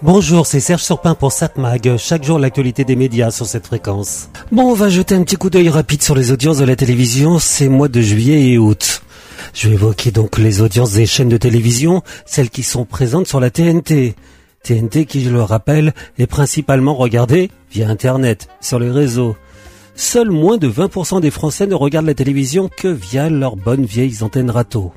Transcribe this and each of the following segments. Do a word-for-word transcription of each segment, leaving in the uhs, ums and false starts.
Bonjour, c'est Serge Surpin pour Satmag. Chaque jour, l'actualité des médias sur cette fréquence. Bon, on va jeter un petit coup d'œil rapide sur les audiences de la télévision ces mois de juillet et août. Je vais évoquer donc les audiences des chaînes de télévision, celles qui sont présentes sur la T N T. T N T qui, je le rappelle, est principalement regardée via Internet, sur les réseaux. Seuls moins de vingt pour cent des Français ne regardent la télévision que via leurs bonnes vieilles antennes râteaux.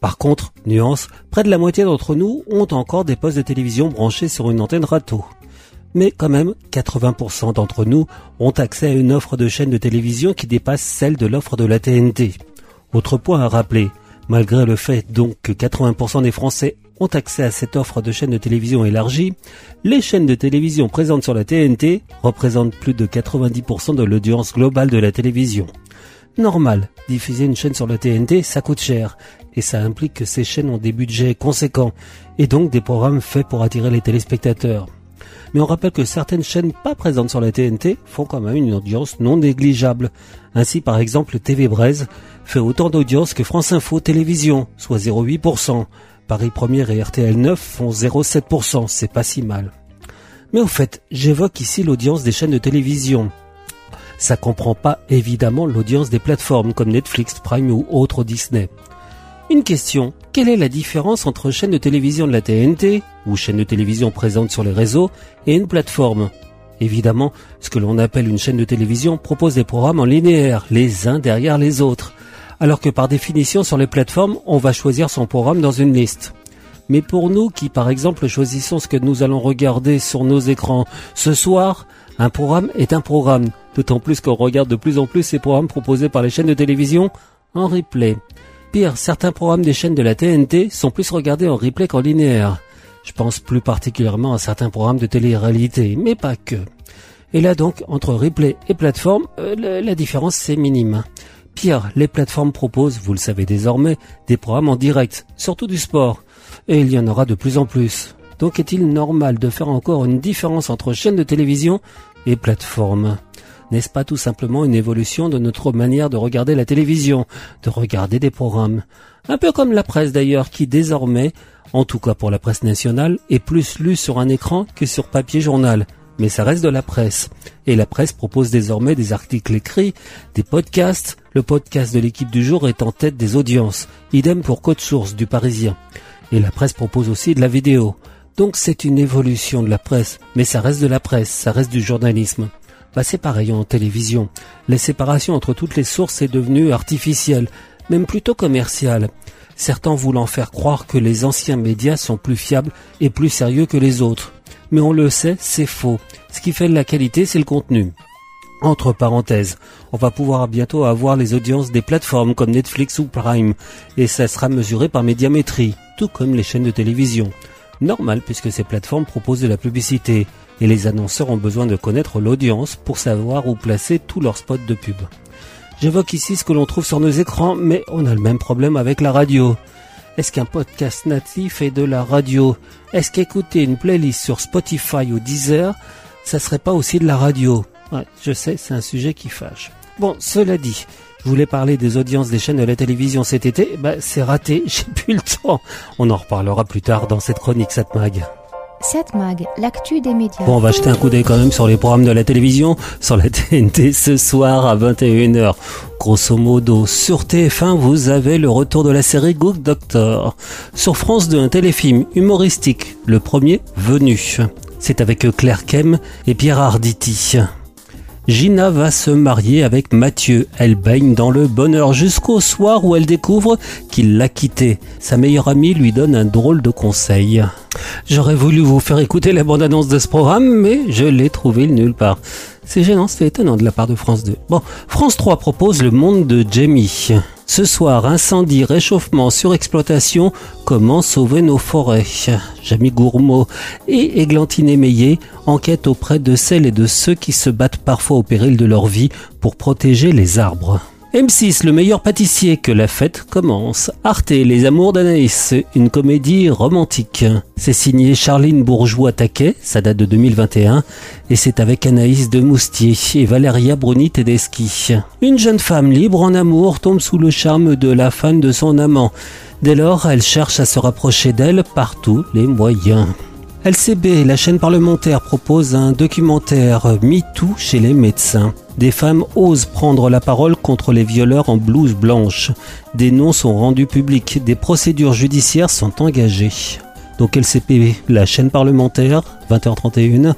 Par contre, nuance, près de la moitié d'entre nous ont encore des postes de télévision branchés sur une antenne râteau. Mais quand même, quatre-vingts pour cent d'entre nous ont accès à une offre de chaînes de télévision qui dépasse celle de l'offre de la T N T. Autre point à rappeler, malgré le fait donc que quatre-vingts pour cent des Français ont accès à cette offre de chaînes de télévision élargie, les chaînes de télévision présentes sur la T N T représentent plus de quatre-vingt-dix pour cent de l'audience globale de la télévision. Normal, diffuser une chaîne sur la T N T, ça coûte cher, et ça implique que ces chaînes ont des budgets conséquents, et donc des programmes faits pour attirer les téléspectateurs. Mais on rappelle que certaines chaînes pas présentes sur la T N T font quand même une audience non négligeable. Ainsi, par exemple, T V Brèze fait autant d'audience que France Info Télévision, soit zéro virgule huit pour cent. Paris Première et R T L neuf font zéro virgule sept pour cent, c'est pas si mal. Mais au fait, j'évoque ici l'audience des chaînes de télévision. Ça comprend pas évidemment l'audience des plateformes comme Netflix, Prime ou autres Disney. Une question, quelle est la différence entre chaîne de télévision de la T N T, ou chaîne de télévision présente sur les réseaux, et une plateforme ? Évidemment, ce que l'on appelle une chaîne de télévision propose des programmes en linéaire, les uns derrière les autres. Alors que par définition, sur les plateformes, on va choisir son programme dans une liste. Mais pour nous qui, par exemple, choisissons ce que nous allons regarder sur nos écrans ce soir, un programme est un programme, d'autant plus qu'on regarde de plus en plus ces programmes proposés par les chaînes de télévision en replay. Pire, certains programmes des chaînes de la T N T sont plus regardés en replay qu'en linéaire. Je pense plus particulièrement à certains programmes de télé-réalité, mais pas que. Et là donc, entre replay et plateforme, euh, la différence c'est minime. Pire, les plateformes proposent, vous le savez désormais, des programmes en direct, surtout du sport. Et il y en aura de plus en plus. Donc est-il normal de faire encore une différence entre chaînes de télévision et plateformes ? N'est-ce pas tout simplement une évolution de notre manière de regarder la télévision, de regarder des programmes ? Un peu comme la presse d'ailleurs, qui désormais, en tout cas pour la presse nationale, est plus lue sur un écran que sur papier journal. Mais ça reste de la presse. Et la presse propose désormais des articles écrits, des podcasts. Le podcast de l'équipe du jour est en tête des audiences. Idem pour Code Source du Parisien. Et la presse propose aussi de la vidéo. Donc c'est une évolution de la presse. Mais ça reste de la presse, ça reste du journalisme. Bah c'est pareil en télévision. La séparation entre toutes les sources est devenue artificielle, même plutôt commerciale. Certains voulant faire croire que les anciens médias sont plus fiables et plus sérieux que les autres. Mais on le sait, c'est faux. Ce qui fait de la qualité, c'est le contenu. Entre parenthèses, on va pouvoir bientôt avoir les audiences des plateformes comme Netflix ou Prime. Et ça sera mesuré par Médiamétrie, tout comme les chaînes de télévision. Normal, puisque ces plateformes proposent de la publicité. Et les annonceurs ont besoin de connaître l'audience pour savoir où placer tous leurs spots de pub. J'évoque ici ce que l'on trouve sur nos écrans, mais on a le même problème avec la radio. Est-ce qu'un podcast natif est de la radio ? Est-ce qu'écouter une playlist sur Spotify ou Deezer, ça serait pas aussi de la radio ? Ouais, je sais, c'est un sujet qui fâche. Bon, cela dit, je voulais parler des audiences des chaînes de la télévision cet été, bah c'est raté, j'ai plus le temps. On en reparlera plus tard dans cette chronique Satmag. Satmag, l'actu des médias. Bon, on va jeter un coup d'œil quand même sur les programmes de la télévision, sur la T N T ce soir à vingt et une heures. Grosso modo, sur T F un, vous avez le retour de la série Good Doctor. Sur France deux, un téléfilm humoristique, Le Premier Venu. C'est avec Claire Kem et Pierre Arditi. Gina va se marier avec Mathieu. Elle baigne dans le bonheur jusqu'au soir où elle découvre qu'il l'a quittée. Sa meilleure amie lui donne un drôle de conseil. J'aurais voulu vous faire écouter la bande-annonce de ce programme, mais je l'ai trouvée nulle part. C'est gênant, c'est étonnant de la part de France deux. Bon, France trois propose Le Monde de Jamy. Ce soir, incendie, réchauffement, surexploitation, comment sauver nos forêts. Jamy Gourmeau et Églantine Meillet enquêtent auprès de celles et de ceux qui se battent parfois au péril de leur vie pour protéger les arbres. M six, le meilleur pâtissier, que la fête commence. Arte, les amours d'Anaïs, une comédie romantique. C'est signé Charline Bourgeois-Taquet, ça date de deux mille vingt et un, et c'est avec Anaïs de Moustier et Valeria Bruni-Tedeschi. Une jeune femme libre en amour tombe sous le charme de la femme de son amant. Dès lors, elle cherche à se rapprocher d'elle par tous les moyens. L C B, la chaîne parlementaire, propose un documentaire MeToo chez les médecins. Des femmes osent prendre la parole contre les violeurs en blouse blanche. Des noms sont rendus publics, des procédures judiciaires sont engagées. Donc L C P, la chaîne parlementaire, vingt heures trente et une,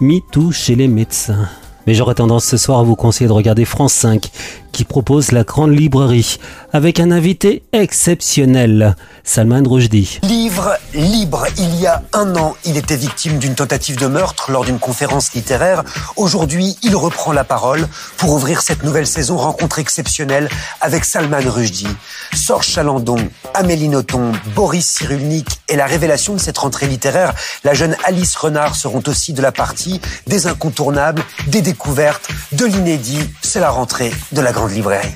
MeToo chez les médecins. Mais j'aurais tendance ce soir à vous conseiller de regarder France cinq, qui propose La Grande Librairie, avec un invité exceptionnel, Salman Rushdie. Livre libre. Il y a un an, il était victime d'une tentative de meurtre lors d'une conférence littéraire. Aujourd'hui, il reprend la parole pour ouvrir cette nouvelle saison rencontre exceptionnelle avec Salman Rushdie. Serge Chalandon, Amélie Nothomb, Boris Cyrulnik et la révélation de cette rentrée littéraire, la jeune Alice Renard, seront aussi de la partie, des incontournables, des découvertes, de l'inédit. C'est la rentrée de La Grande Librairie.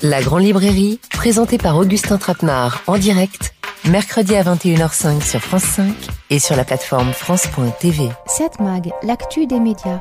La Grande Librairie, présentée par Augustin Trapenard en direct, mercredi à vingt et une heures cinq sur France cinq et sur la plateforme France point T V. Satmag, l'actu des médias.